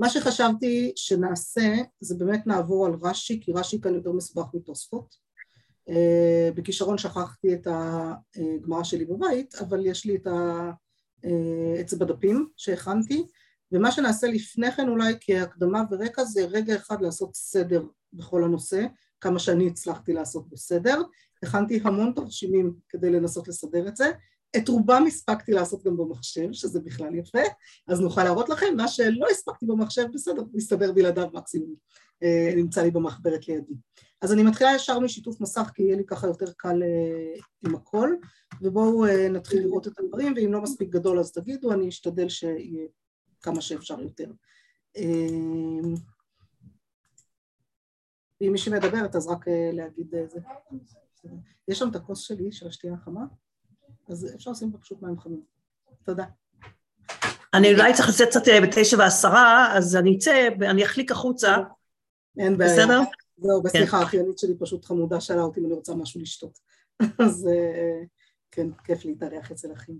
מה שחשבתי שנעשה, זה באמת נעבור על רש"י, כי רש"י כאן יותר מסובך מתוספות. בכישרון שכחתי את הגמרא שלי בבית, אבל יש לי את העץ בדפים שהכנתי, ומה שנעשה לפני כן אולי כהקדמה ורקע, זה רגע אחד לעשות סדר בכל הנושא, כמה שאני הצלחתי לעשות בסדר. הכנתי המון תרשימים כדי לנסות לסדר את זה, את רובם הספקתי לעשות גם במחשב, שזה בכלל יפה, אז נוכל להראות לכם מה שלא הספקתי במחשב, בסדר, מסתבר בלעדיו מקסימום, נמצא לי במחברת לידי. אז אני מתחילה ישר משיתוף מסך, כי יהיה לי ככה יותר קל עם הכל, ובואו נתחיל לראות את הדברים, ואם לא מספיק גדול אז תגידו, אני אשתדל שיהיה כמה שאפשר יותר. אם מישהי מדברת אז רק להגיד את זה. יש שם את הכוס שלי של השתייה החמה? אז אפשר לשים בה פשוט מים חמים. תודה. אני אולי צריך לצאת קצת 9:10, אז אני אצא, אני אחליק החוצה. אין בעיה. בסדר? זהו, בסליחה, האחיינית שלי פשוט חמודה, שאלה אותי אם אני רוצה משהו לשתות. אז כן, כיף להתארח אצל אחים.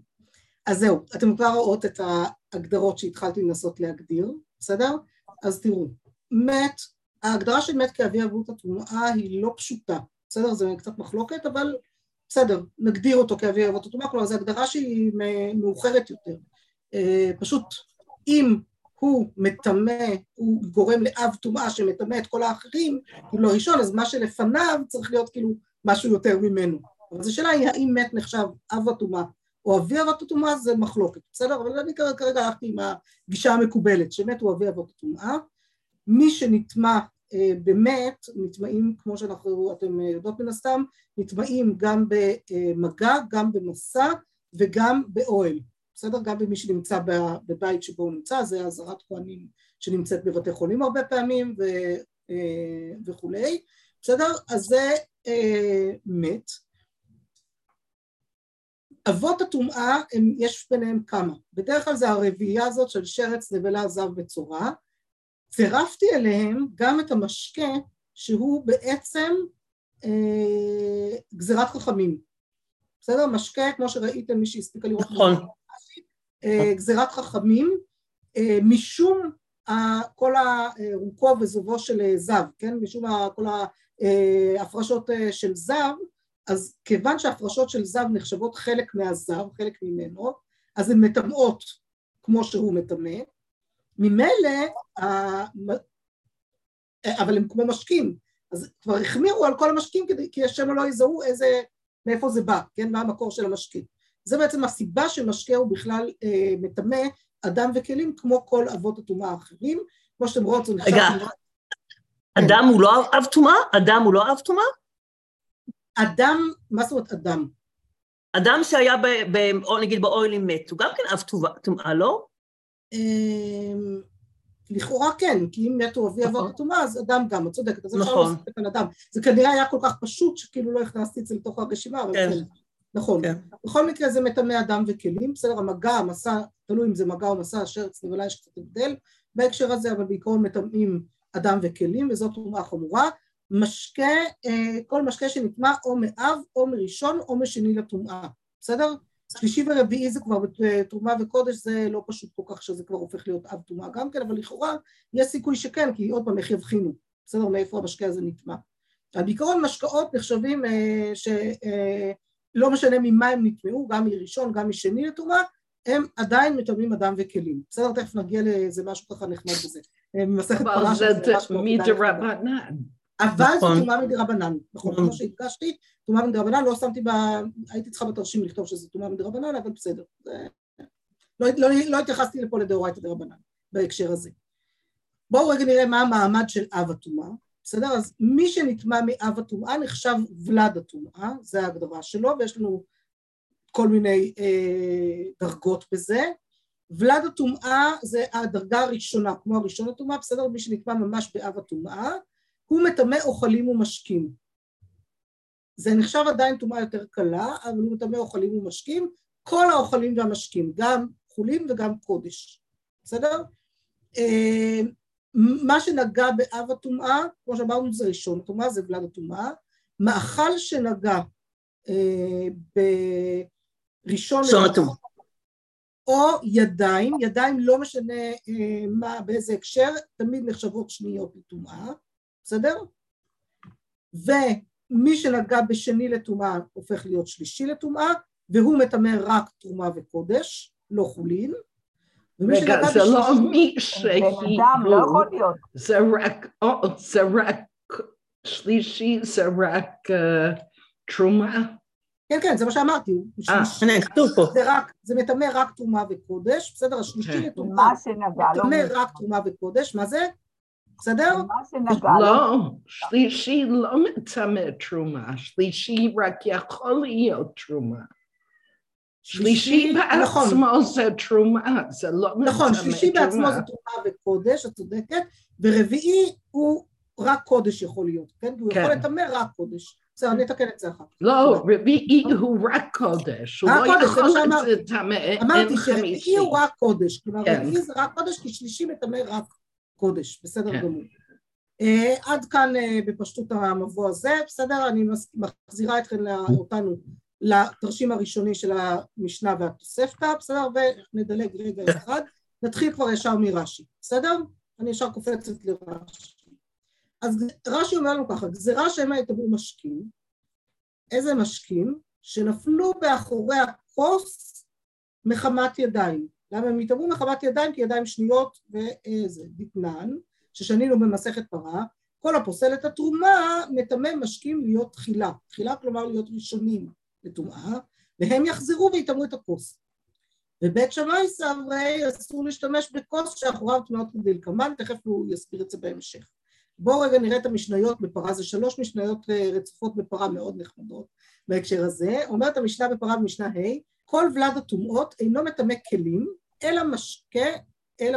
אז זהו, אתם כבר רואות את ההגדרות שהתחלתי לנסות להגדיר, בסדר? אז תראו, מת, ההגדרה של מת כאבי עבורת התרומה היא לא פשוטה, בסדר? זה קצת מחלוקת, אבל... בסדר, נגדיר אותו כאבי עבורת התרומה, כלומר, זו הגדרה שהיא מאוחרת יותר. פשוט, אם הוא מטמא, הוא גורם לאב טומאה שמטמא את כל האחרים, כאילו לא ראשון, אז מה שלפניו צריך להיות כאילו משהו יותר ממנו. אבל זו שאלה היא, האם מת נחשב אב הטומאה או אבי עבורת התרומה, זה מחלוקת, בסדר? אבל אני כרגע הלכתי עם הגישה המקובלת, שמת הוא אבי עבורת התרומה. מי שנטמא, באמת נטמאים, כמו שאנחנו, אתם יודעות מן הסתם, נטמאים גם במגע, גם במסע וגם באוהל, בסדר? גם במי שנמצא בבית שבו הוא נמצא, זה עזרת כהנים שנמצאת בבתי חולים הרבה פעמים וכולי, בסדר? אז זה מת. אבות הטומאה, יש ביניהם כמה, בדרך כלל זה הרביעייה הזאת של שרץ, נבלה, זב וצורה, צירפתי אליהם גם את המשקה שהוא בעצם גזירת חכמים. בסדר? משקה, כמו שראיתם, מי שהספיקה לראות. נכון. גזירת חכמים, משום כל הרוקו וזובו של זב, כן? משום כל ההפרשות של זב, אז כיוון שההפרשות של זב נחשבות חלק מהזב, חלק ממנו, אז הן מטמאות כמו שהוא מטמא, ממילא, אבל הם כמו משקים, אז כבר החמירו על כל המשקים, כי השם לא יזהו מאיפה זה בא, כן? מה המקור של המשקים. זה בעצם הסיבה שמשקה הוא בכלל מטמא אדם וכלים, כמו כל אבות הטומאה האחרים, כמו שאתם רואות, זה נחשב... רגע, אדם הוא לא אב טומאה? אדם הוא לא אב טומאה? אדם, מה זאת אומרת אדם? אדם שהיה, נגיד, באוהלים מת, הוא גם כן אב טומאה, לא? לכאורה כן, כי אם מתו אבי עבורת התרומה, אז אדם גם, את צודקת, אז אפשר לעשות כאן אדם. זה כנראה היה כל כך פשוט, שכאילו לא הכנסתי את זה לתוך הרשימה, אבל כן, נכון. בכל מקרה זה מטמא אדם וכלים, בסדר, המגע, המסע, תלוי אם זה מגע או מסע, שרץ, נבלה, יש קצת הבדל, בהקשר הזה, אבל בעיקרון מטמאים אדם וכלים, וזאת תרומה חמורה, משקה, כל משקה שנטמא או מאב, או מראשון, או משני לתרומה, בסדר? שלישי ורביעי זה כבר בתרומה וקודש, זה לא פשוט כל כך שזה כבר הופך להיות אב תרומה גם כן, אבל לכאורה יש סיכוי שכן, כי עוד פעם איך יבחינו, בסדר, מאיפה המשקה הזה נטמא. בעיקרון משקאות נחשבים שלא משנה ממה הם נטמאו, גם מראשון, גם משני לתרומה, הם עדיין מטמאים אדם וכלים. בסדר, תכף נגיע לאיזה משהו ככה נחמד בזה. ממסכת פרש, זה מדרבנן. אבל זו תרומה מדרבנן, נכון, כמו שהדגשתי, תרומה מדרבנן, לא שמתי בה, הייתי צריכה בתרשים לכתוב שזה תרומה מדרבנן, אבל בסדר, לא התייחסתי לפה לדאורייתא דרבנן, בהקשר הזה. בואו רגע נראה מה המעמד של אב הטומאה, בסדר? אז מי שנטמא מאב הטומאה נחשב ולד הטומאה, זה ההגדרה שלו, ויש לנו כל מיני דרגות בזה. ולד הטומאה זה הדרגה הראשונה, כמו הראשון הטומאה, בסדר? מי שנטמא ממש באב הטומאה, הוא מטמא אוכלים ומשקים. זה נחשב עדיין טומאה יותר קלה, אבל הוא מטמא אוכלים ומשקים, כל האוכלים והמשקים, גם חולים וגם קודש. בסדר? מה שנגע באב הטומאה, כמו שאמרנו זה ראשון הטומאה, זה ולד הטומאה, מאכל שנגע בראשון הטומאה, או ידיים, ידיים לא משנה מה, באיזה הקשר, תמיד נחשבות שניות לטומאה, בסדר? ומי שנגע בשני לטומאה הופך להיות שלישי לטומאה, והוא מטמא רק תרומה וקודש, לא חולין. רגע, זה לא מישהי, זה רק שלישי, זה רק תרומה. כן, כן, זה מה שאמרתי. זה רק, זה מטמא רק תרומה וקודש, בסדר? השלישי לטומאה, מטמא רק תרומה וקודש, מה זה? בסדר? לא, שלישי לא מטמא תרומה, שלישי רק יכול להיות תרומה. שלישי בעצמו זה תרומה, זה לא מטמא. נכון, שלישי בעצמו זה תרומה וקודש, את צודקת, ורביעי הוא רק קודש יכול להיות, כן? הוא יכול לטמא רק קודש. בסדר, אני אתקן את זה אחר. לא, רביעי הוא רק קודש, הוא לא יכול לטמא, אמרתי שרביעי הוא רק קודש, כלומר רביעי זה רק קודש, כי שלישי מטמא רק קודש, בסדר גמור. עד כאן בפשטות המבוא הזה, בסדר, אני מחזירה אתכם אותנו לתרשים הראשוני של המשנה והתוספתא, בסדר, ונדלג רגע אחד, נתחיל כבר ישר מרש"י, בסדר? אני ישר קופצת לרש"י. אז רש"י אומר לנו ככה, גזירה שמא יטמאו משקים, איזה משקים? שנפלו באחורי הכוס מחמת ידיים. למה הם יטמאו מחמת ידיים? כי ידיים שניות ואיזה, דתנן, ששנינו במסכת פרה, כל הפוסל את התרומה מטמא משקים להיות תחילה. תחילה כלומר להיות ראשונים לטומאה, והם יחזרו ויטמאו את הכוס. ובית שמאי סברי אסור להשתמש בכוס שאחוריו טמאות כדלקמן, תכף הוא יסביר את זה בהמשך. בואו רגע נראה את המשניות בפרה, זה 3 משניות רצופות בפרה מאוד נחמדות בהקשר הזה, אומרת המשנה בפרה במשנה ה' כל ולד הטומאות אינו מטמא כלים, אלא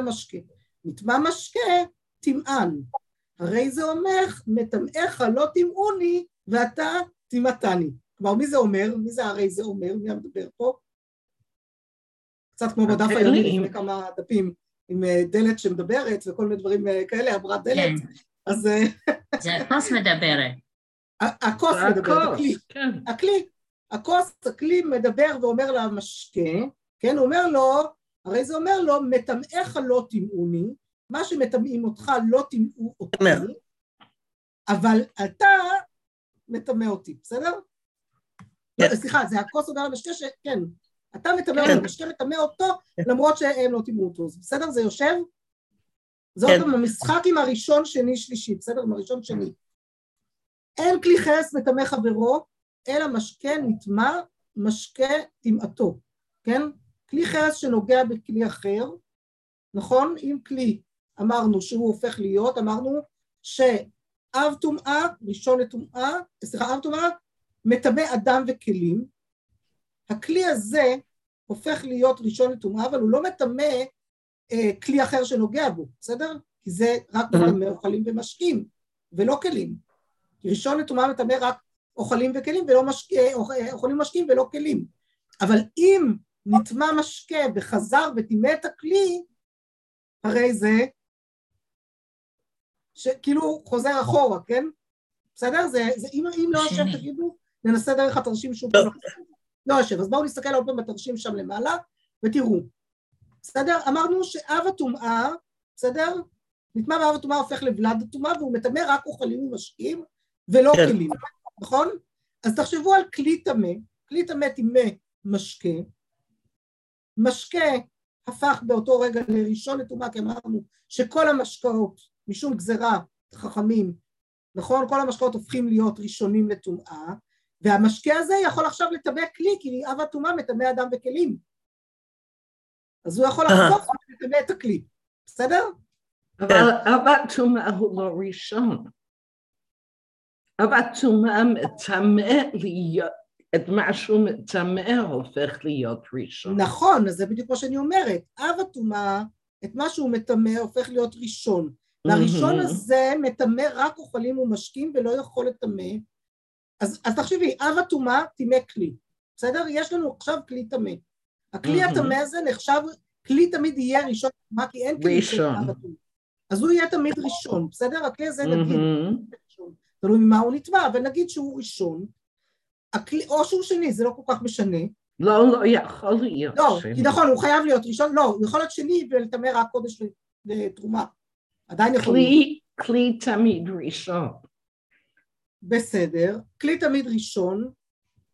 משקה, נטמא משקה, תמען, הרי זה אומר, מטמאך לא תמעוני, ואתה תמעתני. כלומר, מי זה אומר? מי זה הרי זה אומר? מי המדבר פה? קצת כמו בדף היומי, לפני כמה דפים, עם דלת שמדברת, וכל מיני דברים כאלה, אמרה דלת, אז... זה הכוס מדברת. הכוס מדברת, הכלי. הכוס, הכלי מדבר ואומר לה משקה, כן, אומר לו, הרי זה אומר לו, מטמאך לא תמעוני, מה שמטמאים אותך לא תמעו אותי, אבל אתה מטמא אותי, בסדר? סליחה, זה הכוס אומר לה משקה, כן. אתה מטמא אותו, משקה מטמא אותו, למרות שהם לא תמאו אותו. בסדר? זה יושב? זה עוד פעם המשחק עם הראשון, שני, שלישי. בסדר? עם הראשון, שני. אין כלי חס מטמא חברו, אלא משקה נטמא, משקה תמאתו. כן? כלי חס שנוגע בכלי אחר, נכון? אם כלי אמרנו שהוא הופך להיות, אמרנו שאב תומאה, ראשון לתומאה, סליחה, אב תומאה, מטמא אדם וכלים, הכלי הזה הופך להיות ראשון לטומאה, אבל הוא לא מטמא כלי אחר שנוגע בו, בסדר? כי זה רק מטמא אוכלים ומשקים, ולא כלים. כי ראשון לטומאה מטמא רק אוכלים וכלים, ולא אוכלים משקים ולא כלים. אבל אם נטמא משקה וחזר וטמא את הכלי, הרי זה שכאילו חוזר אחורה, כן? בסדר? זה אם לא עכשיו תגידו, ננסה דרך התרשים שוב. לא יושב, אז בואו נסתכל עוד פעם בתרשים שם למעלה, ותראו, בסדר? אמרנו שאב הטומאה, בסדר? נטמא מאב הטומאה הופך לבלד הטומאה, והוא מטמא רק אוכלים ומשקים, ולא כלים, נכון? אז תחשבו על כלי טמא, כלי טמא טמא משקה, משקה הפך באותו רגע לראשון לטומאה, כי אמרנו שכל המשקאות, משום גזרה חכמים, נכון? כל המשקאות הופכים להיות ראשונים לטומאה, והמשקה הזה יכול עכשיו לטמא כלי, כי אב הטומאה מטמא אדם וכלים. אז הוא יכול לחזור ולטמא את הכלי, בסדר? אבל אב הטומאה הוא לא ראשון. אב הטומאה מטמא את משהו מטמא הופך להיות ראשון. נכון, אז זה בדיוק מה שאני אומרת. אב הטומאה, את משהו מטמא הופך להיות ראשון. והראשון הזה מטמא רק אוכלים ומשקים ולא יכול לטמא, אז תחשבי, אב הטומאה טמא כלי, בסדר? יש לנו עכשיו כלי טמא. הכלי הטמא הזה נחשב, כלי תמיד יהיה ראשון, כי אין כלי של אב הטומאה. אז הוא יהיה תמיד ראשון, בסדר? הכלי הזה נגיד, תלוי ממה הוא נטמא, אבל נגיד שהוא ראשון, או שהוא שני, זה לא כל כך משנה, לא יכול להיות. לא, כי נכון, הוא חייב להיות ראשון, לא, יכול להיות שני ולתמר רק קודש לתרומה. עדיין יכול להיות. כלי תמיד ראשון. בסדר, כלי תמיד ראשון,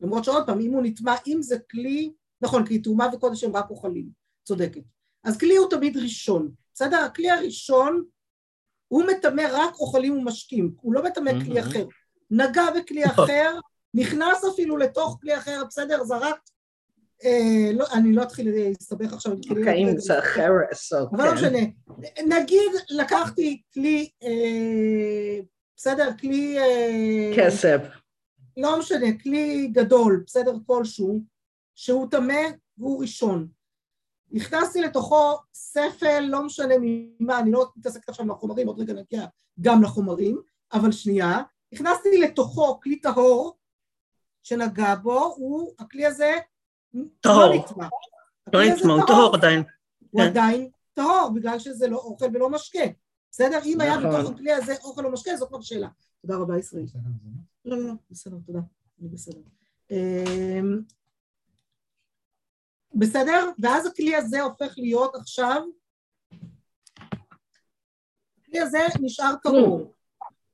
למרות שעוד פעם, אם הוא נטמע, אם זה כלי, נכון, כי תרומה וקודש הם רק אוכלים, צודקת. אז כלי הוא תמיד ראשון. בסדר, הכלי הראשון, הוא מטמא רק אוכלים ומשקים, הוא לא מטמא כלי אחר. נגע בכלי אחר, נכנס אפילו לתוך כלי אחר, בסדר, זה רק, אני לא אתחיל להסתבך עכשיו. אם זה חרס, אבל לא משנה, נגיד לקחתי כלי, בסדר, כלי... כסף. לא משנה, כלי גדול, בסדר, כלשהו, שהוא טמא והוא ראשון. נכנסתי לתוכו ספל, לא משנה ממה, אני לא מתעסקת עכשיו לחומרים, עוד רגע נגיע גם לחומרים, אבל שנייה, הכנסתי לתוכו כלי טהור שנגע בו, הכלי הזה לא נטמא. לא נטמא, הוא טהור עדיין. הוא עדיין טהור, בגלל שזה לא אוכל ולא משקה. בסדר? אם היה בתוך הכלי הזה אוכל או משקה, זו כבר שאלה. תודה רבה, ישראל. לא, בסדר, תודה. אני בסדר. בסדר? ואז הכלי הזה הופך להיות עכשיו, הכלי הזה נשאר טהור.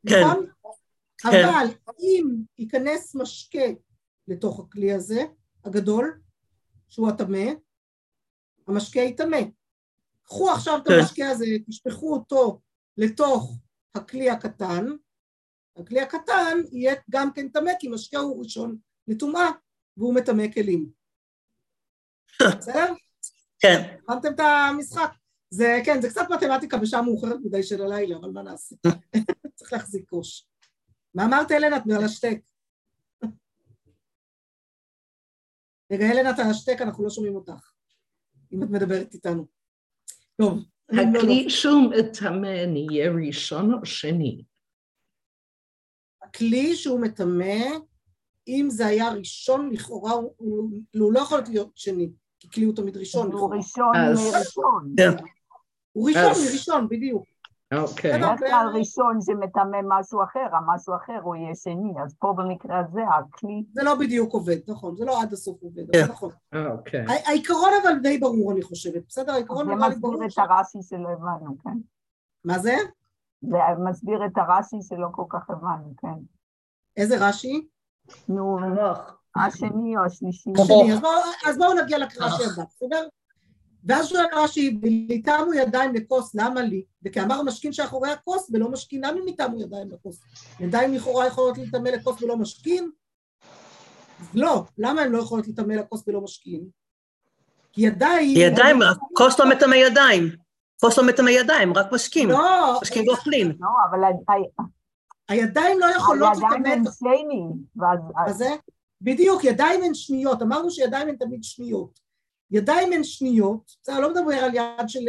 נכון? אבל אם ייכנס משקה לתוך הכלי הזה, הגדול, שהוא הטמא, המשקה יטמא. קחו עכשיו את המשקה הזה, תשפכו אותו לתוך הכלי הקטן, הכלי הקטן יהיה גם כן טמא, כי משקה הוא ראשון לטומאה, והוא מטמא כלים. בסדר? כן. הבנתם את המשחק? זה, כן, זה קצת מתמטיקה בשעה מאוחרת מדי של הלילה, אבל מה נעשה? צריך להחזיק ראש. מה אמרת, אלנה? את על השטק. רגע, אלנה, את על השטק, אנחנו לא שומעים אותך, אם את מדברת איתנו. טוב. הכלי שהוא מטמא נהיה ראשון או שני? הכלי שהוא מטמא, אם זה היה ראשון לכאורה, הוא לא יכול להיות שני, כי כלי הוא תמיד ראשון. הוא ראשון מראשון. הוא ראשון מראשון, בדיוק. אוקיי. על ראשון זה מטמא משהו אחר, המשהו אחר הוא יהיה שני, אז פה במקרה הזה הכלי... זה לא בדיוק עובד, נכון, זה לא עד הסוף עובד, נכון. אוקיי. העיקרון אבל די ברור, אני חושבת, בסדר? העיקרון אבל ברור. זה מסביר את הרש"י שלא הבנו, כן? מה זה? זה מסביר את הרש"י שלא כל כך הבנו, כן. איזה רש"י? נו, השני או השלישי. אז בואו נגיע לקרא שבא, בסדר? ואז שואל רש"י, בליטמו ידיים לכוס, למה לי? וכאמר המשכין שאחורי הכוס, ולא משכין, למה ליטמו ידיים לכוס? ידיים לכאורה יכולות לטמא לכוס ולא משכין? לא, למה הן לא יכולות לטמא לכוס ולא משכין? כי ידיים, כוס לא מטמא ידיים. כוס לא מטמא ידיים, רק משכין. לא. משכין ואוכלים. לא, אבל... הידיים לא יכולות לטמא... הידיים הן שני. אז זה? בדיוק, ידיים הן שניות. אמרנו שידיים הן תמיד שניות. ידיים הן שניות, אני לא מדבר על יד של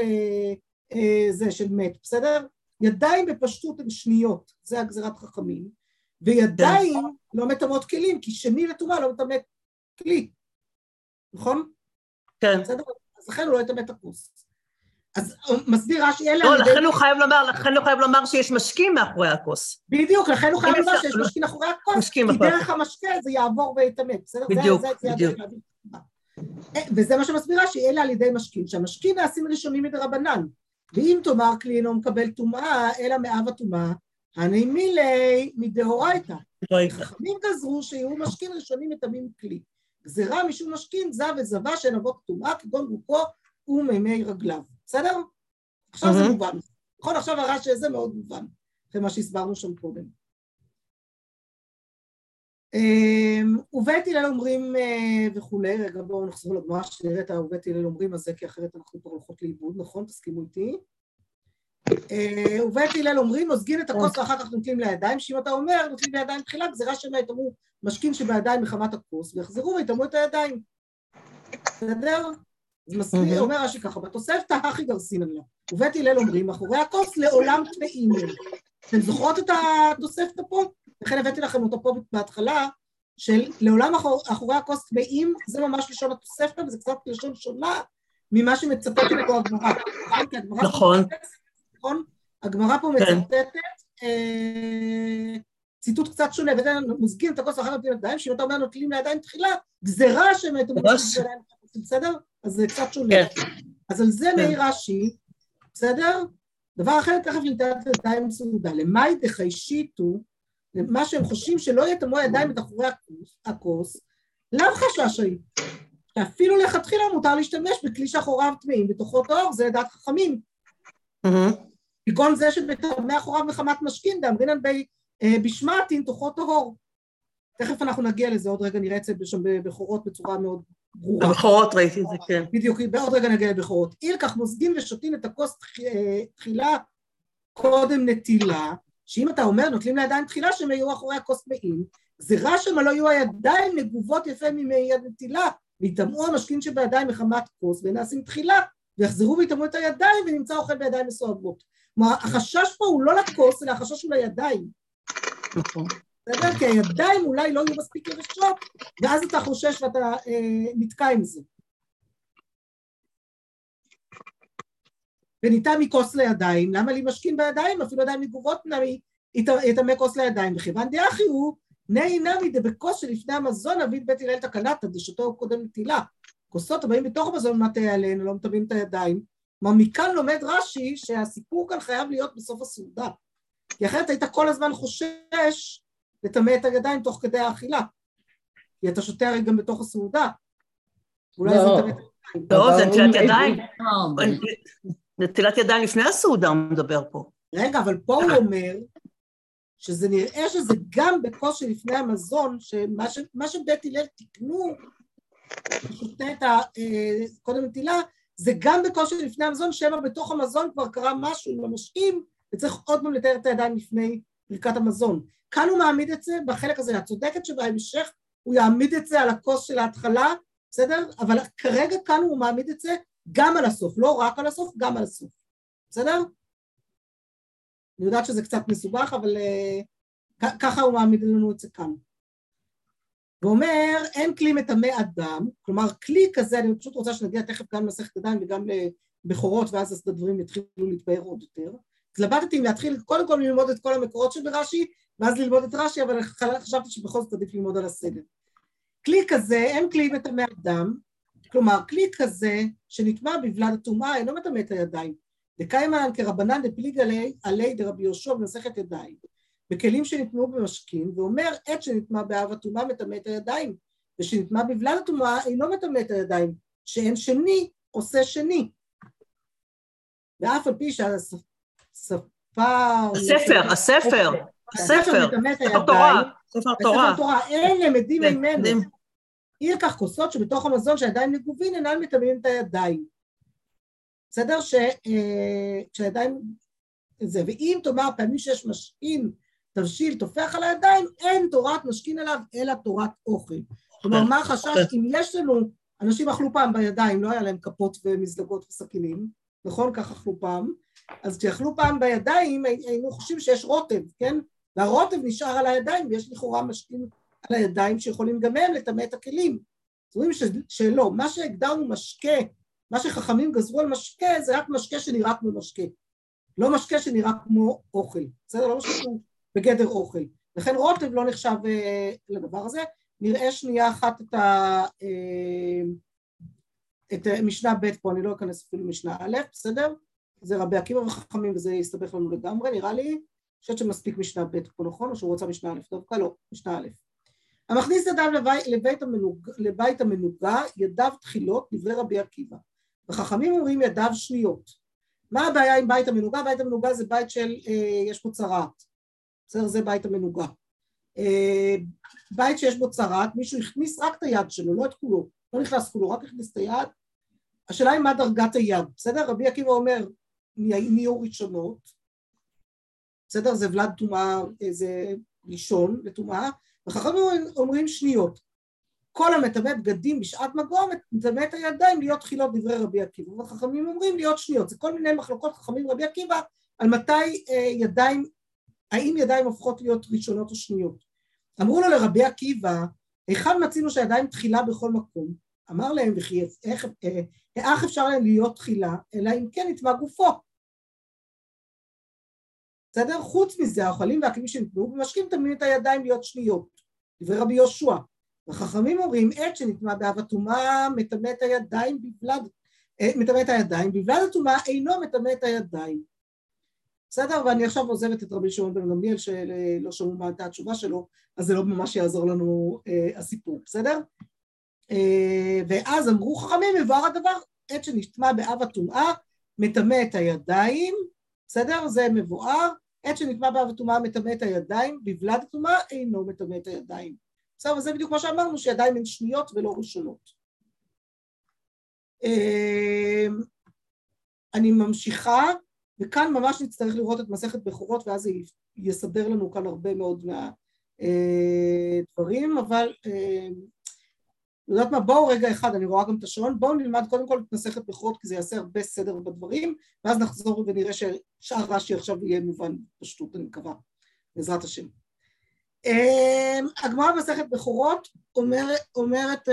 זה, של מת, בסדר? ידיים בפשטות הן שניות, זה הגזירת חכמים, וידיים לא מטמאות כלים, כי שני לטומאה לא מטמא כלי, נכון? כן. בסדר? אז לכן הוא לא יטמא את הכוס. אז מסביר רש"י, לא, לכן הוא חייב לומר, שיש משקים מאחורי הכוס. בדיוק, לכן הוא חייב לומר שיש משקים מאחורי הכוס, כי דרך המשקה זה יעבור ויטמא, בסדר? בדיוק, בדיוק. וזה מה שמסבירה, שאלה על ידי משכין, שהמשכין נעשים ראשונים מדרבנן, ואם תאמר כלי אינו מקבל טומאה, אלא מאב הטומאה, הני מילי מדאורייתא. חכמים גזרו שיהיו משכין ראשונים מטמאים כלי. גזירה משום משכין זב וזבה של אבות טומאה, כגון גופו ומימי רגליו. בסדר? עכשיו זה מובן. נכון, עכשיו הרש"י הזה מאוד מובן, אחרי מה שהסברנו שם קודם. ובית הלל אומרים וכולי, רגע בואו נחזור לגמרא שנראה את ובית הלל אומרים הזה, כי אחרת אנחנו כבר הולכות לאיבוד, נכון? תסכימו איתי. ובית הלל אומרים, נוזגים את הכוס ואחר כך נוטלים לידיים, שאם אתה אומר נוטלים לידיים תחילה, גזירה שמא יטמאו משקים שבידיים מחמת הכוס, ויחזרו ויטמאו את הידיים. בסדר? אז מסביר, אומר רש"י ככה, בתוספתא הכי גרסינן לה, ובית הלל אומרים, אחורי הכוס לעולם טמאים. אתם זוכרות את התוספתא פה? לכן הבאתי לכם אותה פה בהתחלה, של לעולם אחורי הכוס טמאים, זה ממש לשון התוספתא, וזה קצת לשון שונה ממה שמצטטת פה הגמרא. נכון. הגמרא פה מצטטת ציטוט קצת שונה, ואתם מוזגים את הכוס ואחר נותנים לידיים, שאם אתה אומר נוטלים לידיים תחילה, גזירה שהם אתם מוזגים לידיים, בסדר? אז זה קצת שונה. אז על זה מעיר רש"י, בסדר? דבר אחר, תכף נטעת לידיים מסעודה, למאי דחיישיתו, מה שהם חושבים שלא יתמו ידיים את אחורי הכוס, לאו חששי, שאפילו לכתחילה מותר להשתמש בכלי שאחוריו טמאים, בתוכו טהור, זה לדעת חכמים. כגון זה שבטמא אחוריו מחמת משכין, דאמרינן בי בשמעתין תוכו טהור. תכף אנחנו נגיע לזה, עוד רגע נראה את זה בבכורות בצורה מאוד ברורה. הבכורות ראיתי את זה, כן. בדיוק, בעוד רגע נגיע לבכורות. אי כך מוזגים ושותים את הכוס תחילה קודם נטילה, שאם אתה אומר נוטלים לידיים תחילה שהם יהיו אחורי הכוס טמאים, גזירה שמה לא יהיו הידיים נגובות יפה ממי יד נטילה, ויטמאו המשכין שבידיים מחמת כוס, ונעשים תחילה, ויחזרו ויטמאו את הידיים, ונמצא אוכל בידיים מסועבות. כלומר, החשש פה הוא לא לכוס, אלא החשש הוא לידיים. בסדר? כי הידיים אולי לא יהיו מספיק יבשות, ואז אתה חושש ואתה נתקע עם זה. וניטה מכוס לידיים, למה לי משכין בידיים? אפילו ידיים נגובות נמי, יטמא כוס לידיים, וכיוון דאחי הוא, נאי נמי דבקוס שלפני המזון, אביד בית הלל תקנת, דשתו קודם נטילה. כוסות הבאים בתוך המזון, מה תהיה עלינו, לא מטמאים את הידיים. מכאן לומד רש"י, שהסיפור כאן חייב להיות בסוף הסעודה. כי אחרת היית כל הזמן חושש לטמא את הידיים תוך כדי האכילה. כי אתה שותה הרי גם בתוך הסעודה. אולי זה טמא את הידיים. לא, זה נטילת ידיים. נטילת ידיים לפני הסעודה הוא מדבר פה. רגע, אבל פה הוא אומר... שזה נראה שזה גם בקושי לפני המזון, שמה שבית הלל תקנו, שותה את קודם נטילה, זה גם בקושי לפני המזון, שמה בתוך המזון כבר קרה משהו עם המשקים, וצריך עוד פעם לתאר את הידיים לפני ברכת המזון. כאן הוא מעמיד את זה, בחלק הזה, הצודקת שבהמשך, הוא יעמיד את זה על הכוס של ההתחלה, בסדר? אבל כרגע כאן הוא מעמיד את זה גם על הסוף, לא רק על הסוף, גם על הסוף. בסדר? אני יודעת שזה קצת מסובך, אבל ככה הוא מעמיד לנו את זה כאן. הוא אומר, אין כלי מטמא אדם, כלומר, כלי כזה, אני פשוט רוצה שנגיע תכף גם למסכת ידיים וגם לבכורות, ואז הדברים יתחילו להתבהר עוד יותר. התלבטתי אם להתחיל קודם כל ללמוד את כל המקורות של רש"י, ואז ללמוד את רש"י, אבל חשבתי שבכל זאת עדיף ללמוד על הסדר. כלי כזה, אין כלי מטמא אדם, כלומר, כלי כזה שנטמא בבלד הטומאה, אינו מטמא את הידיים. דקיימן כרבנן דפליג עלי דרבי יהושע במסכת ידיים, בכלים שנטמאו במשכין, ואומר עת שנטמא באב הטומאה מטמא את הידיים, ושנטמא בבלד הטומאה אינו מטמא את הידיים, שאין שני עושה שני. ואף על פי הספר מטמא את הידיים, ספר תורה, אין למדים ממנו. אי כך כוסות שבתוך המזון שהידיים נגובין אינן מטמאים את הידיים. בסדר? כשהידיים זה, ואם תאמר פעמים שיש משכין, תבשיל, תופח על הידיים, אין תורת משכין עליו, אלא תורת אוכל. כלומר, מה החשש? אם יש לנו, אנשים אכלו פעם בידיים, לא היה להם כפות ומזלגות וסכינים, נכון? כך אכלו פעם. אז כשאכלו פעם בידיים, היינו חושבים שיש רוטב, כן? והרוטב נשאר על הידיים, ויש לכאורה משכין על הידיים, שיכולים גם הם לטמא את הכלים. זאת אומרת שלא, מה שהגדרנו משקה, מה שחכמים גזרו על משקה, זה רק משקה שנראה כמו משקה. לא משקה שנראה כמו אוכל. בסדר? לא משקה שהוא בגדר אוכל. לכן רוטב לא נחשב לדבר הזה. נראה שנייה אחת את משנה ב' פה, אני לא אכנס אפילו משנה א', בסדר? זה רבי עקיבא וחכמים, וזה יסתבך לנו לגמרי, נראה לי. אני חושבת שמספיק משנה ב' פה, נכון? או שהוא רוצה משנה א', דווקא לא, משנה א'. המכניס ידיו לבית המנוגה, ידיו תחילות, דברי רבי עקיבא. וחכמים אומרים ידיו שניות. מה הבעיה עם בית המנוגה? בית המנוגה זה בית של, יש בו צרעת. בסדר, זה בית המנוגה. בית שיש בו צרעת, מישהו הכניס רק את היד שלו, לא את כולו. לא נכנס כולו, רק הכניס את היד. השאלה היא מה דרגת היד. בסדר, רבי עקיבא אומר, מיהו ראשונות. בסדר, זה ולד טומאה, זה ראשון לטומאה. וחכמים אומרים שניות. כל המטמא בגדים בשעת מגעו, מטמא את הידיים להיות תחילות דברי רבי עקיבא, וחכמים אומרים להיות שניות, זה כל מיני מחלוקות חכמים רבי עקיבא, על מתי ידיים, האם ידיים הופכות להיות ראשונות או שניות. אמרו לו לרבי עקיבא, היכן מצינו שהידיים תחילה בכל מקום? אמר להם, וכי איך אפשר להם להיות תחילה, אלא אם כן נטמא גופו. בסדר? חוץ מזה, האוכלים והכלים שנטמעו, ומשקים תמיד את הידיים להיות שניות, ורבי יהושע. וחכמים אומרים, עת שנטמע באב הטומאה, מטמא את הידיים בבלד הטומאה אינו מטמא את הידיים. בסדר? ואני עכשיו עוזבת את רבי שמעון בן גמליאל, שלא שמעו מה הייתה התשובה שלו, אז זה לא ממש יעזור לנו הסיפור, בסדר? ואז אמרו חכמים, מבואר הדבר, עת שנטמע באב הטומאה, מטמא את הידיים, בסדר? זה מבואר, עת שנטמע באב הטומאה, מטמא את הידיים, בבלד הטומאה אינו מטמא את הידיים. בסדר, וזה בדיוק מה שאמרנו, שידיים הן שניות ולא ראשונות. אני ממשיכה, וכאן ממש נצטרך לראות את מסכת בכורות, ואז זה יסדר לנו כאן הרבה מאוד מהדברים, אבל יודעת מה, בואו רגע אחד, אני רואה גם את השעון, בואו נלמד קודם כל את מסכת בכורות, כי זה יעשה הרבה סדר בדברים, ואז נחזור ונראה ששאר רש"י עכשיו יהיה מובן פשטות, אני מקווה, בעזרת השם. הגמרא במסכת בכורות אומרת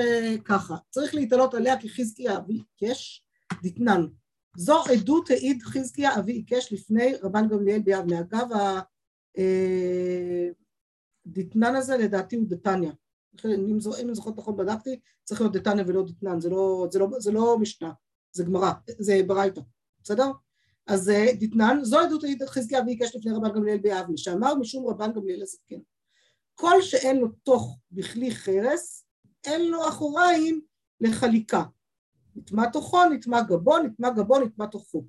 ככה, צריך להתעלות עליה כי חזקיה אבי עיקש דתנן. זו עדות העיד חזקיה אבי עיקש לפני רבן גמליאל ביבנה. אגב, הדתנן הזה לדעתי הוא דתניה. אם אני זוכרת נכון בדקתי, צריך להיות דתניה ולא דתנן, זה לא משנה, זה גמרא, זה ברייתא, בסדר? אז דתנן, זו עדות העיד חזקיה אבי עיקש לפני רבן גמליאל ביבנה, שאמר משום רבן גמליאל הזקן. כל שאין לו תוך בכלי חרס, אין לו אחוריים לחליקה. נטמע תוכו, נטמע גבו, נטמע גבו, נטמע תוכו.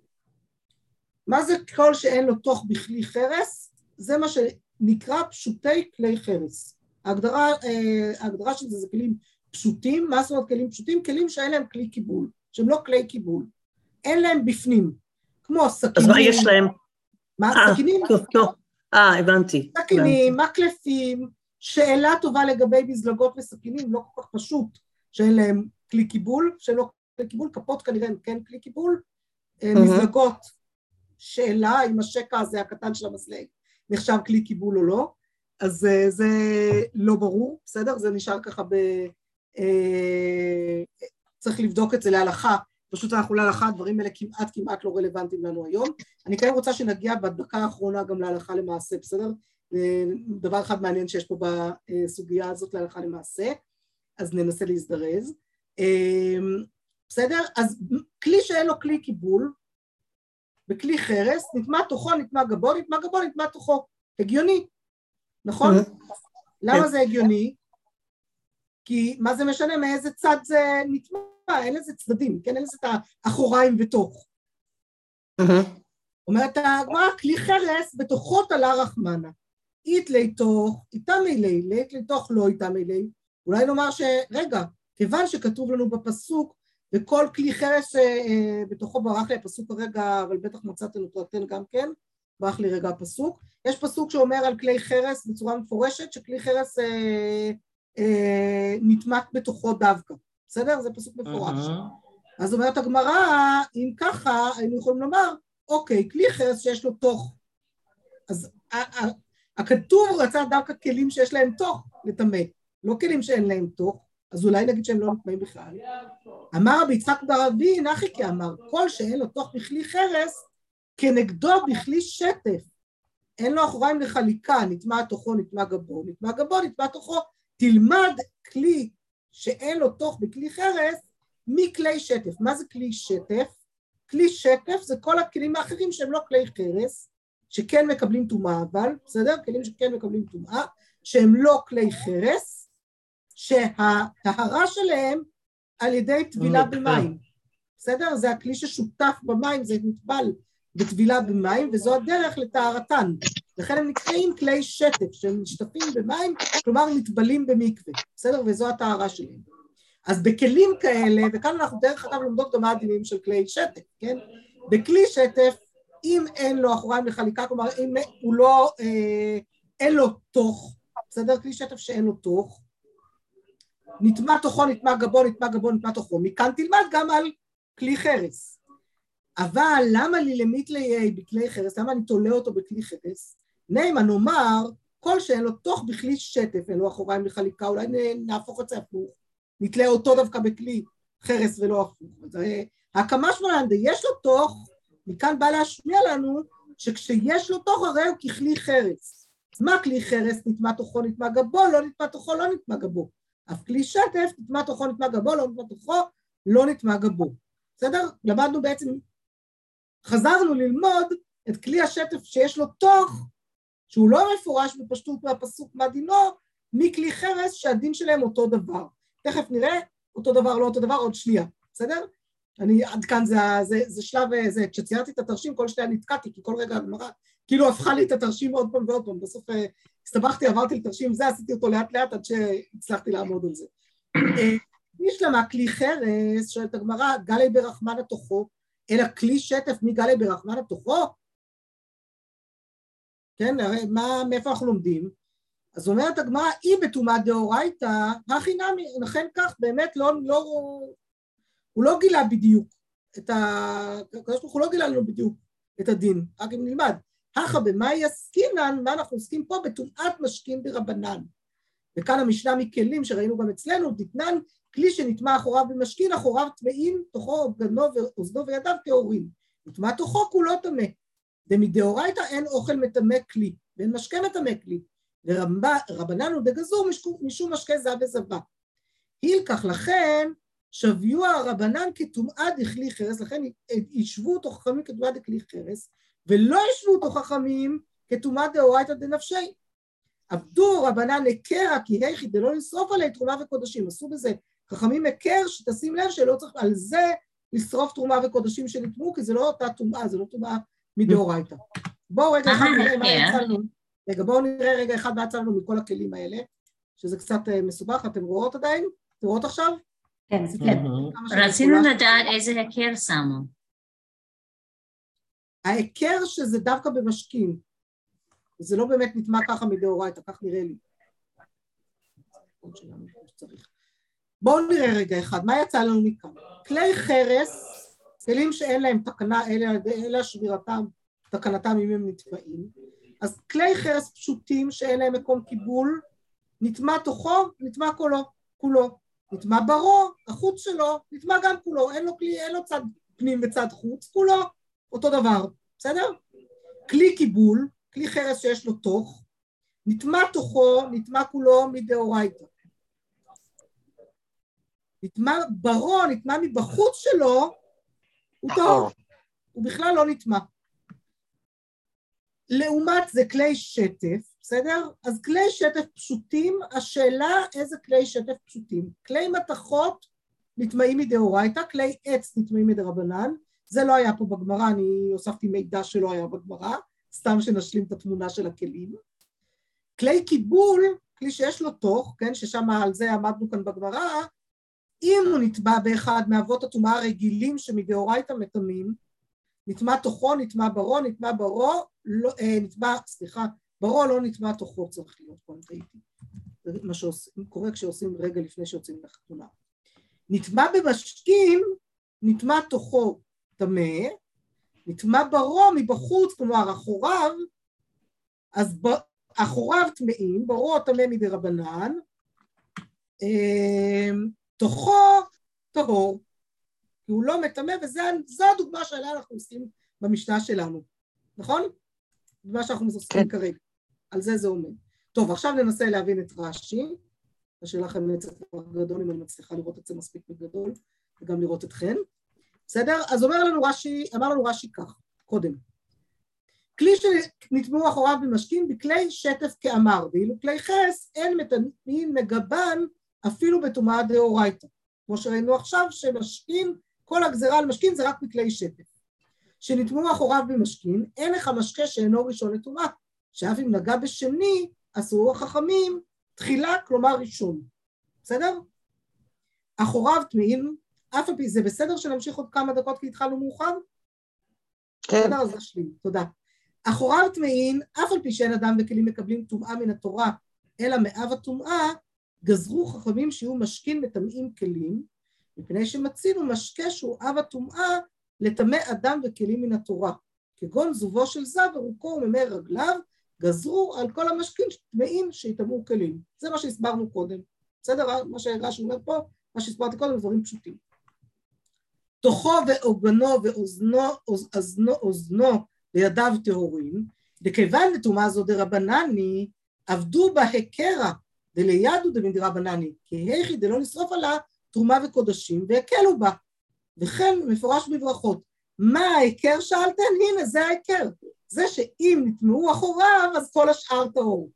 מה זה כל שאין לו תוך בכלי חרס? זה מה שנקרא פשוטי כלי חרס. ההגדרה של זה זה כלים פשוטים. מה זאת אומרת כלים פשוטים? כלים שאין להם כלי קיבול, שהם לא כלי קיבול. אין להם בפנים. כמו סכינים. אז מה יש להם? מה? סכינים? טוב, טוב. הבנתי. סכינים, מקלפים, שאלה טובה לגבי מזלגות וסכינים, לא כל כך פשוט, שאין להם כלי קיבול, שאין לא כלי קיבול, כפות כנראה הם כן כלי קיבול, מזלגות, שאלה אם השקע הזה הקטן של המזלג, נחשב כלי קיבול או לא, אז זה לא ברור, בסדר? זה נשאר ככה צריך לבדוק את זה להלכה, פשוט אנחנו להלכה, הדברים האלה כמעט לא רלוונטיים לנו היום. אני כן רוצה שנגיע בדקה האחרונה גם להלכה למעשה, בסדר? דבר אחד מעניין שיש פה בסוגיה הזאת להלכה למעשה, אז ננסה להזדרז. בסדר? אז כלי שאין לו כלי קיבול, בכלי חרס, נטמע תוכו, נטמע גבו, נטמע גבו, נטמע תוכו. הגיוני, נכון? למה זה הגיוני? כי מה זה משנה, מאיזה צד זה נטמע? אין לזה צדדים, כן? אין לזה את האחוריים ותוך. אומרת, כלי חרס בתוכו תלה רחמנה. אית ליתוך, איתם אלי, לית ליתוך לא איתם אלי. אולי נאמר שרגע, כיוון שכתוב לנו בפסוק, וכל כלי חרס בתוכו ברח לי הפסוק הרגע, אבל בטח מצאתנו תרתן גם כן, ברח לי רגע הפסוק. יש פסוק שאומר על כלי חרס בצורה מפורשת, שכלי חרס נטמט בתוכו דווקא. בסדר? זה פסוק מפורש. אז אומרת הגמרא, אם ככה, היינו יכולים לומר, אוקיי, כלי חרס שיש לו תוך. אז הכתוב רצה דווקא כלים שיש להם תוך לטמא, לא כלים שאין להם תוך, אז אולי נגיד שהם לא נטמאים בכלל. אמר רבי יצחק בר אבי, נחי כי אמר, כל שאין לו תוך בכלי חרס, כנגדו בכלי שטף. אין לו אחוריים לחליקה, נטמע תוכו, נטמע גבו, נטמע גבו, נטמע תוכו, תלמד כלי שאין לו תוך בכלי חרס, מכלי שטף. מה זה כלי שטף? כלי שטף זה כל הכלים האחרים שהם לא כלי חרס, שכן מקבלים טומאה אבל, בסדר? כלים שכן מקבלים טומאה, שהם לא כלי חרס, שהטהרה שלהם על ידי טבילה במים. בסדר? זה הכלי ששותף במים, זה נטבל בטבילה במים, וזו הדרך לטהרתן. לכן הם נקראים כלי שטף, שהם נשטפים במים, כלומר נטבלים במקווה, בסדר? וזו הטהרה שלהם. אז בכלים כאלה, וכאן אנחנו דרך אגב לומדות גם הדינים של כלי שטף, כן? בכלי שטף, אם אין לו אחוריים לחליקה, כלומר אם הוא לא, אין לו תוך, בסדר? כלי שטף שאין לו תוך, נטמע תוכו, נטמע גבו, נטמע גבו, נטמע תוכו, מכאן תלמד גם על כלי חרס. אבל למה לי למית ליהי בכלי חרס? למה אני תולה אותו בכלי חרס? נאמר, נאמר, כל שאין לו תוך בכלי שטף, אין לו אחוריים לחליקה, אולי נהפוך את זה הפוך, נתלה אותו דווקא בכלי חרס ולא הפוך. הקמה שמלנדה, יש לו תוך, מכאן בא להשמיע לנו, שכשיש לו תוך הרי הוא ככלי חרס. נטמע כלי חרס, נטמע תוכו, נטמע גבו, לא נטמע תוכו, לא נטמע גבו. אף כלי שטף, נטמע תוכו, נטמע גבו, לא נטמע תוכו, לא נטמע גבו. בסדר? למדנו בעצם, חזרנו ללמוד את כלי השטף שיש לו תוך, שהוא לא מפורש בפשטות מהפסוק מהדינו, מכלי חרס שהדין שלהם אותו דבר. תכף נראה אותו דבר, לא אותו דבר, עוד שנייה. בסדר? אני עד כאן, זה שלב, כשציירתי את התרשים, כל שניה נתקעתי, כי כל רגע הגמרא, כאילו הפכה לי את התרשים עוד פעם ועוד פעם, בסוף הסתבכתי, עברתי לתרשים זה, עשיתי אותו לאט לאט, עד שהצלחתי לעמוד על זה. נשלמה כלי חרס, שואלת הגמרא, גלי ברחמנה תוכו, אלא כלי שטף מגלי ברחמנה תוכו? כן, הרי מאיפה אנחנו לומדים? אז אומרת הגמרא, אי בתומת דאורייתא, הכי נמי, לכן כך, באמת לא הוא לא גילה בדיוק את הוא לא גילה לנו בדיוק את הדין, רק אם נלמד. הכה במאי עסקינן, מה אנחנו עוסקים פה? בתומאת משכין ברבנן. וכאן המשנה מכלים שראינו גם אצלנו, דתנן, כלי שנטמע אחוריו במשכין, אחוריו טמאים, תוכו, אוזנו וידיו טהורים. נטמע תוכו כולו טמא. דמדאורייתא אין אוכל מטמא כלי, ואין משקה מטמא כלי. ורבנן הוא דגזור משום משקה זב וזבה. הילקח לכן, שביוע הרבנן כתומאה דכלי חרס, לכן ישבו אותו חכמים כתומאה דכלי חרס, ולא ישבו אותו חכמים כתומאה דאורייתא דנפשי. עבדו רבנן הכרה כי היכי דלא לשרוף עלי תרומה וקודשים, עשו בזה חכמים הכר שתשים לב שלא צריך על זה לשרוף תרומה וקודשים שנטמו, כי זה לא אותה תומאה, זה לא תומאה מדאורייתא. בואו רגע אחד נראה מה יצלנו, מכל הכלים האלה, שזה קצת מסובך, אתם רואות עדיין? אתם רואות עכשיו? כן, כן. רצינו לדעת איזה הכר שמו. ההכר שזה דווקא במשקים. זה לא באמת נטמע ככה מדאורייתא, כך נראה לי. בואו נראה רגע אחד, מה יצא לנו מכאן? כלי חרס, כלים שאין להם תקנה, אלא שבירתם, תקנתם אם הם נטמעים. אז כלי חרס פשוטים שאין להם מקום קיבול, נטמע תוכו, נטמע כולו. נטמע ברו, החוץ שלו, נטמע גם כולו, אין לו צד פנים וצד חוץ, כולו אותו דבר, בסדר? כלי קיבול, כלי חרס שיש לו תוך, נטמע תוכו, נטמע כולו מדאורייתא. נטמע ברו, נטמע מבחוץ שלו, הוא טהור, הוא בכלל לא נטמע. לעומת זה כלי שטף, בסדר? אז כלי שטף פשוטים, השאלה איזה כלי שטף פשוטים. כלי מתכות נטמעים מדאורייתא, כלי עץ נטמעים מדרבנן, זה לא היה פה בגמרא, אני הוספתי מידע שלא היה בגמרא, סתם שנשלים את התמונה של הכלים. כלי קיבול, כלי שיש לו תוך, כן, ששם על זה עמדנו כאן בגמרא, אם הוא נטבע באחד מאבות הטומאה הרגילים שמדאורייתא מטמאים, נטמע תוכו, נטמע ברו, ברו לא נטמע תוכו, צריך להיות קונטייטי. זה מה שקורה כשעושים רגע לפני שיוצאים לחתונה. נטמע במשקים, נטמע תוכו טמא, נטמע ברו מבחוץ, כלומר אחוריו, אז אחוריו טמאים, ברו טמא מדרבנן, תוכו טהור, כי הוא לא מטמא, וזו הדוגמה שעליה אנחנו עושים במשנה שלנו, נכון? במה שאנחנו עושים כרגע, על זה עומד. טוב, עכשיו ננסה להבין את רש"י, השאלה לכם נצא כבר גדול, אם אני מצליחה לראות את זה מספיק בגדול, וגם לראות אתכן, בסדר? אז אמר לנו רש"י כך, קודם, כלי שנטמעו אחוריו במשכין, בכלי שטף כאמר, ואילו כלי חס, אין מטמאים מגבן, אפילו בטומאה דאורייתא. כמו שראינו עכשיו, שמשכין, כל הגזרה על משכין זה רק בכלי שטף. שנטמעו אחוריו במשכין, אין לך משקה שאינו ראשון לטומאה, שאף אם נגע בשני, אסרו החכמים, תחילה, כלומר ראשון. בסדר? אחוריו טמאים, אף על פי זה בסדר שנמשיך עוד כמה דקות כי התחלנו מאוחר? כן. בסדר, אז נשלים, תודה. אחוריו טמאים, אף על פי שאין אדם וכלים מקבלים טומאה מן התורה, אלא מאב הטומאה, גזרו חכמים שיהיו משכין מטמאים כלים, מפני שמצינו משקה שהוא אב הטומאה, לטמא אדם וכלים מן התורה, כגון זובו של זב ורוקו וממי רגליו, גזרו על כל המשקים טמאים שיטמאו כלים. זה מה שהסברנו קודם. בסדר? מה שרש"י אומר פה, מה שהסברתי קודם, דברים פשוטים. תוכו ועוגנו ואוזנו לידיו טהורים, דכיוון לטומאה זו דרבנני, עבדו בה הכרה, דלידו דמדרבנני, כי היכי דלא נשרוף עלה תרומה וקודשים, והקלו בה, וכן מפורש בברכות. מה ההיכר שאלתן? הנה, זה ההיכר. זה שאם נטמעו אחוריו, אז כל השאר טהור.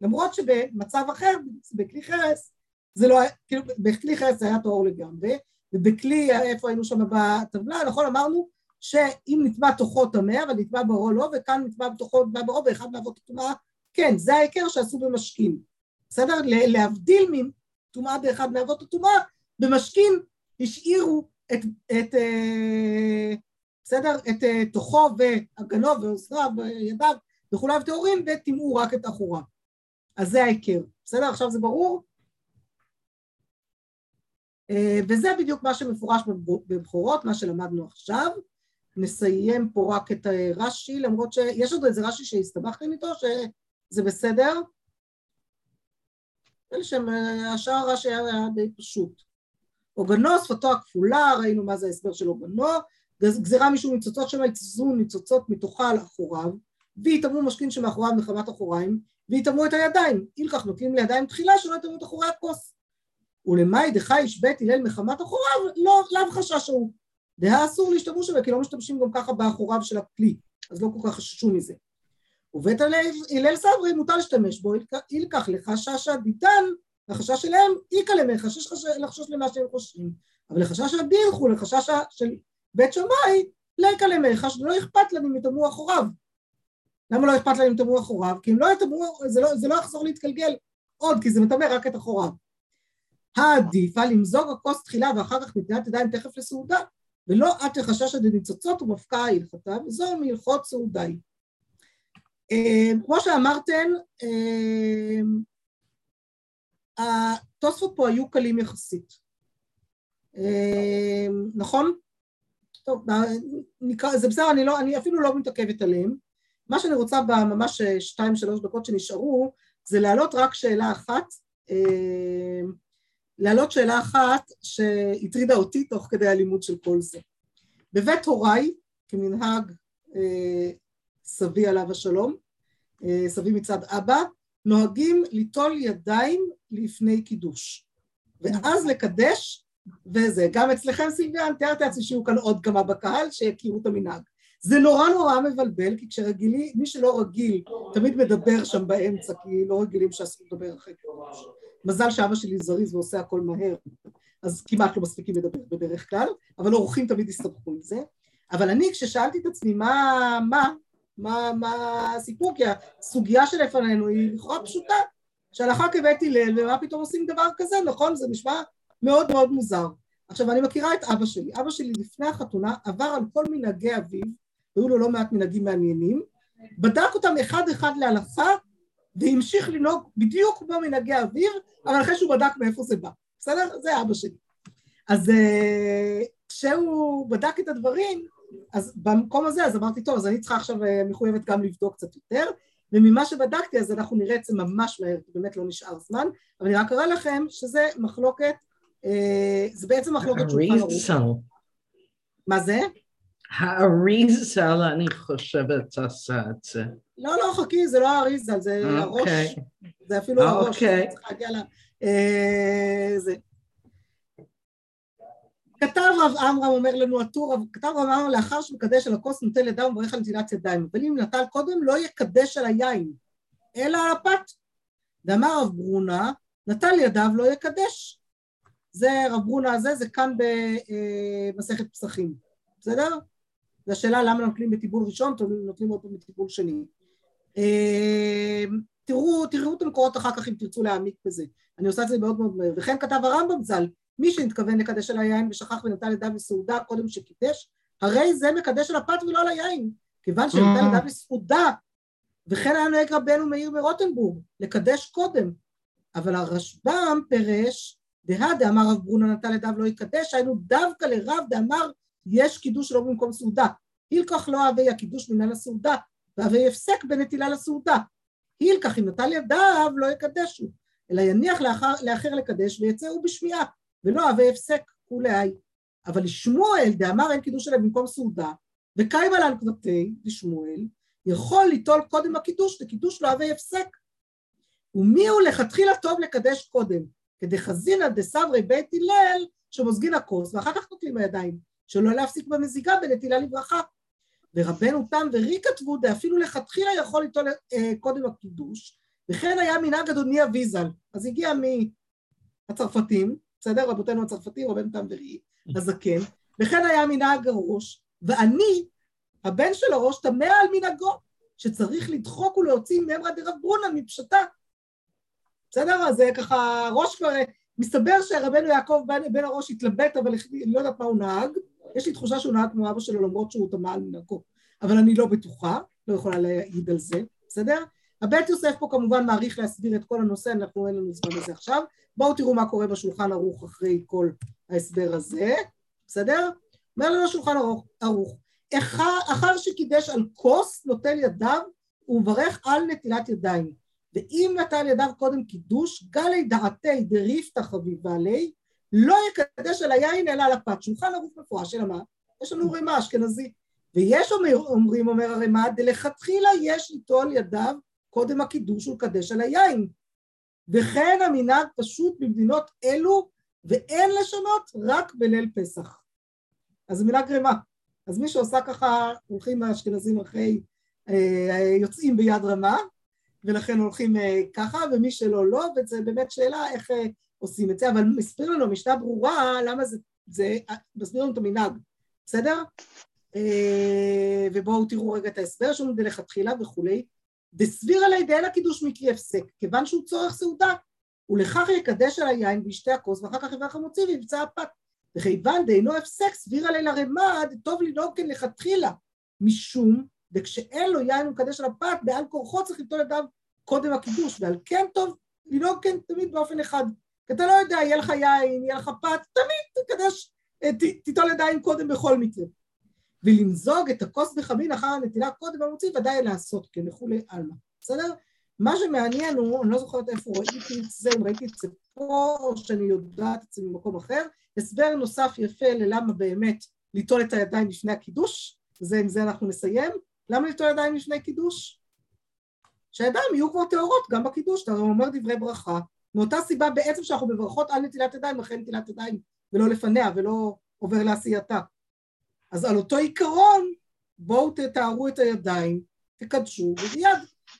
למרות שבמצב אחר, בכלי חרס, זה לא, כאילו, בכלי חרס היה טהור לגמרי, ובכלי, איפה היינו שם בטבלה, נכון, אמרנו שאם נטמע תוכו טמא, אבל נטמע ברו לא, וכאן נטמע בתוכו, נטמע ברו, באחד מאבות הטומאה, כן, זה ההיכר שעשו במשכין. בסדר? להבדיל מטומאה באחד מאבות הטומאה, במשכין השאירו את בסדר? את תוכו והגנו ועוזריו וידיו וכולי וטהורים, ותמעו רק את אחורה. אז זה ההיכר. בסדר? עכשיו זה ברור? וזה בדיוק מה שמפורש בבחורות, מה שלמדנו עכשיו. נסיים פה רק את רש"י, למרות שיש עוד איזה רש"י שהסתבכתם איתו, שזה בסדר. השאר רש"י היה די פשוט. עוגנו, שפתו הכפולה, ראינו מה זה ההסבר של עוגנו, גזירה משום ניצוצות שמא יצזו ניצוצות מתוכה על אחוריו, ויתאמו משכין שמאחוריו מחמת אחוריים, ויתאמו את הידיים, אילכך נוטלים לידיים תחילה שלא יתאמו את אחורי הכוס. ולמאי דחי ישבית הלל מחמת אחוריו, לאו חשש הוא. דהה אסור להשתמש בו, כי לא משתמשים גם ככה באחוריו של הכלי, אז לא כל כך חששו מזה. ובית הלל סברי מותר להשתמש בו, אילכך לחשש הדיתן, החשש שלהם איקה להם, לחשש למה שהם חוששים, אבל לחשש הבירחו, לחשש של בית שמאי, לאיקה להם, לא אכפת להם אם יתאמו אחוריו. למה לא אכפת להם אם יתאמו אחוריו? כי אם לא יתאמו, זה לא יחזור להתגלגל עוד, כי זה מטמא רק את אחוריו. העדיפה למזוג הכוס תחילה ואחר כך נטילת ידיים תכף לסעודה, ולא עד שחשש דניצוצות ומפקעה הלכתה, וזו מהלכות סעודי. כמו שאמרתן, התוספות פה היו קלים יחסית. נכון? טוב, זה בסדר, אני אפילו לא מתעכבת עליהם. מה שאני רוצה בממש 2-3 דקות שנשארו, זה להעלות רק שאלה אחת, שהטרידה אותי תוך כדי הלימוד של כל זה. בבית הוריי, כמנהג סבי עליו השלום, סבי מצד אבא, נוהגים ליטול ידיים לפני קידוש, ואז לקדש, וזה, גם אצלכם סילביאן, תיארתי עצמי שיהיו כאן עוד כמה בקהל, שיקירו את המנהג. זה נורא מבלבל, כי כשרגילי, מי שלא רגיל, תמיד מדבר שם באמצע, כי לא רגילים שאסור לדבר אחרי קידוש. מזל שאבא שלי זריז ועושה הכל מהר, אז כמעט לא מספיקים לדבר בדרך כלל, אבל אורחים תמיד הסתבכו עם זה. אבל אני, כששאלתי את עצמי, מה הסיפור, כי הסוגיה שלפנינו היא לכאורה פשוטה, שהלכה כבית הלל, ומה פתאום עושים דבר כזה, נכון? זה נשמע מאוד מוזר. עכשיו, אני מכירה את אבא שלי. אבא שלי לפני החתונה עבר על כל מנהגי אביו, והיו לו לא מעט מנהגים מעניינים, בדק אותם אחד להלכה, והמשיך לנהוג בדיוק כמו מנהגי אביו, אבל אחרי שהוא בדק מאיפה זה בא. בסדר? זה אבא שלי. אז כשהוא בדק את הדברים, אז במקום הזה, אז אמרתי, טוב, אז אני צריכה עכשיו מחויבת גם לבדוק קצת יותר, וממה שבדקתי, אז אנחנו נראה את זה ממש מהר, באמת לא נשאר זמן, אבל אני רק אראה לכם שזה מחלוקת, זה בעצם מחלוקת שולחן ערוך. מה זה? האריזל, אני חושבת, עשה את זה. לא, חכי, זה לא האריזל, זה הראש, זה אפילו הראש, צריך להגיע לה, זה. כתב רב עמרם אומר לנו הטור, כתב רב עמרם לאחר שמקדש על הכוס נוטל ידיים ומברך על נטילת ידיים, אבל אם נטל קודם לא יקדש על היין, אלא על הפת. דאמר רב ברונה, נטל ידיו לא יקדש. זה רב ברונה הזה, זה כאן במסכת פסחים, בסדר? זו השאלה למה נוטלים בטיבול ראשון, נוטלים אותו בטיבול שני. תראו את המקורות אחר כך אם תרצו להעמיק בזה, אני עושה את זה מאוד מהר, וכן כתב הרמב"ם ז"ל, מי שנתכוון לקדש על היין ושכח ונטל ידיו לסעודה קודם שקידש, הרי זה מקדש על הפת ולא על היין, כיוון שנטל ידיו לסעודה, וכן היה נוהג רבנו מאיר מרוטנבורג, לקדש קודם, אבל הרשב"ם פירש, דהה דאמר רב ברונה נטל ידיו לא יקדש, היינו דווקא לרב דאמר יש קידוש שלא במקום סעודה, הילקח לא אהבי הקידוש מן לסעודה, והאהבי הפסק בנטילה לסעודה, הילקח אם נטל ידיו לא יקדשו, אלא יניח לאחר לקדש ויצאו בשמיעה. ולא אהבה הפסק, אולי, אבל לשמואל דאמר אין קידוש עליו במקום סעודה, וקיימה לן כבתי לשמואל, יכול ליטול קודם הקידוש, לקידוש לא הווה יפסק. ומי הוא לכתחילה טוב לקדש קודם, כדי חזינא דסברי בית הלל, שמוזגין הכוס, ואחר כך נוטלים הידיים, שלא להפסיק במזיגה בנטילה לברכה. ורבנו תם ורי כתבו, דאפילו לכתחילה יכול ליטול קודם הקידוש, וכן היה מנהג אדוני אביזל, אז הגיע מהצרפתים, בסדר, רבותינו הצרפתים, רבנו תם ורי, הזקן, וכן היה מנהג הראש, ואני, הבן של הראש, תמה על מנהגו, שצריך לדחוק ולהוציא ממרא דרב ברונן מפשטה. בסדר, אז ככה, הראש כבר, מסתבר שרבנו יעקב בן הראש התלבט, אבל אני לא יודעת מה הוא נהג, יש לי תחושה שהוא נהג כמו אבא שלו, למרות שהוא תמה על מנהגו, אבל אני לא בטוחה, לא יכולה להעיד על זה, בסדר? הבית יוסף פה כמובן מעריך להסביר את כל הנושא, אנחנו אין לנו זמן לזה עכשיו, בואו תראו מה קורה בשולחן ערוך אחרי כל ההסבר הזה, בסדר? אומר לנו שולחן ערוך, אחר שקידש על כוס נוטל ידיו, הוא מברך על נטילת ידיים, ואם נטל ידיו קודם קידוש, גלי דעתי דריפתא חביבה לי, לא יקדש על היין אלא על הפת, שולחן ערוך מפורש, אלא מה? יש לנו רמה אשכנזי, ויש אומרים, אומר הרמה, דלכתחילה יש ליטול ידיו, קודם הקידוש הוא לקדש על היין, וכן המנהג פשוט במדינות אלו, ואין לשנות רק בליל פסח. אז זה מנהג רמה, אז מי שעושה ככה, הולכים האשכנזים אחרי, יוצאים ביד רמה, ולכן הולכים ככה, ומי שלא לא, וזה באמת שאלה איך עושים את זה, אבל מסביר לנו משנה ברורה, למה זה מסביר לנו את המנהג, בסדר? ובואו תראו רגע את ההסבר, שום דלכתחילה וכולי, דסביר עלי דאין הקידוש מקרי הפסק, כיוון שהוא צורך סעודה, ולכך יקדש על היין וישתה הכוס, ואחר כך יברך המוציא ויבצע הפת, וכיוון דאינו הפסק, סביר עלי לרמה, דטוב לנהוג כן לכתחילה, משום, וכשאין לו יין ומקדש על הפת, בעל כורחו צריך ליטול ידיו קודם הקידוש, ועל כן טוב לנהוג כן תמיד באופן אחד, כי אתה לא יודע, יהיה לך יין, יהיה לך פת, תמיד תקדש, תיטול ידיים קודם בכל מקרה. ולמזוג את הכוס בחמין אחר הנטילה קודם המוציא, ודאי לעשות, כן, וכולי אלמה, בסדר? מה שמעניין הוא, אני לא זוכרת איפה ראיתי את זה, אם ראיתי את זה פה, או שאני יודעת את זה ממקום אחר, הסבר נוסף יפה ללמה באמת ליטול את הידיים לפני הקידוש, וזה עם זה אנחנו נסיים, למה ליטול ידיים לפני קידוש? שהידיים יהיו כבר טהורות, גם בקידוש, אתה אומר דברי ברכה, מאותה סיבה בעצם שאנחנו בברכות על נטילת ידיים, אחרי נטילת ידיים, ולא לפניה, ולא עובר לעשייתה. אז על אותו עיקרון, בואו תתארו את הידיים, תקדשו, וביד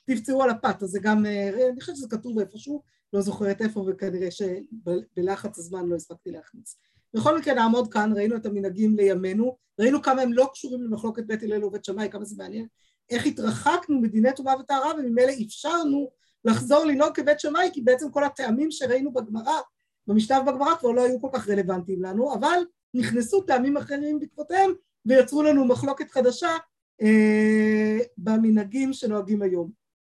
תפצעו על הפת, אז זה גם, אני חושבת שזה כתוב איפשהו, לא זוכרת איפה, וכנראה שבלחץ הזמן לא הספקתי להכניס. בכל מקרה נעמוד כאן, ראינו את המנהגים לימינו, ראינו כמה הם לא קשורים למחלוקת בית הלל ובית שמאי, כמה זה מעניין, איך התרחקנו מדיני טומאה וטהרה, וממילא אפשרנו לחזור לנהוג כבית שמאי, כי בעצם כל הטעמים שראינו בגמרא, במשנה ובגמרא כבר לא היו כל כך רלוונטיים לנו, אבל נכנסו טעמים אחרים בעקבותיהם, ויצרו לנו מחלוקת חדשה במנהגים שנוהגים היום.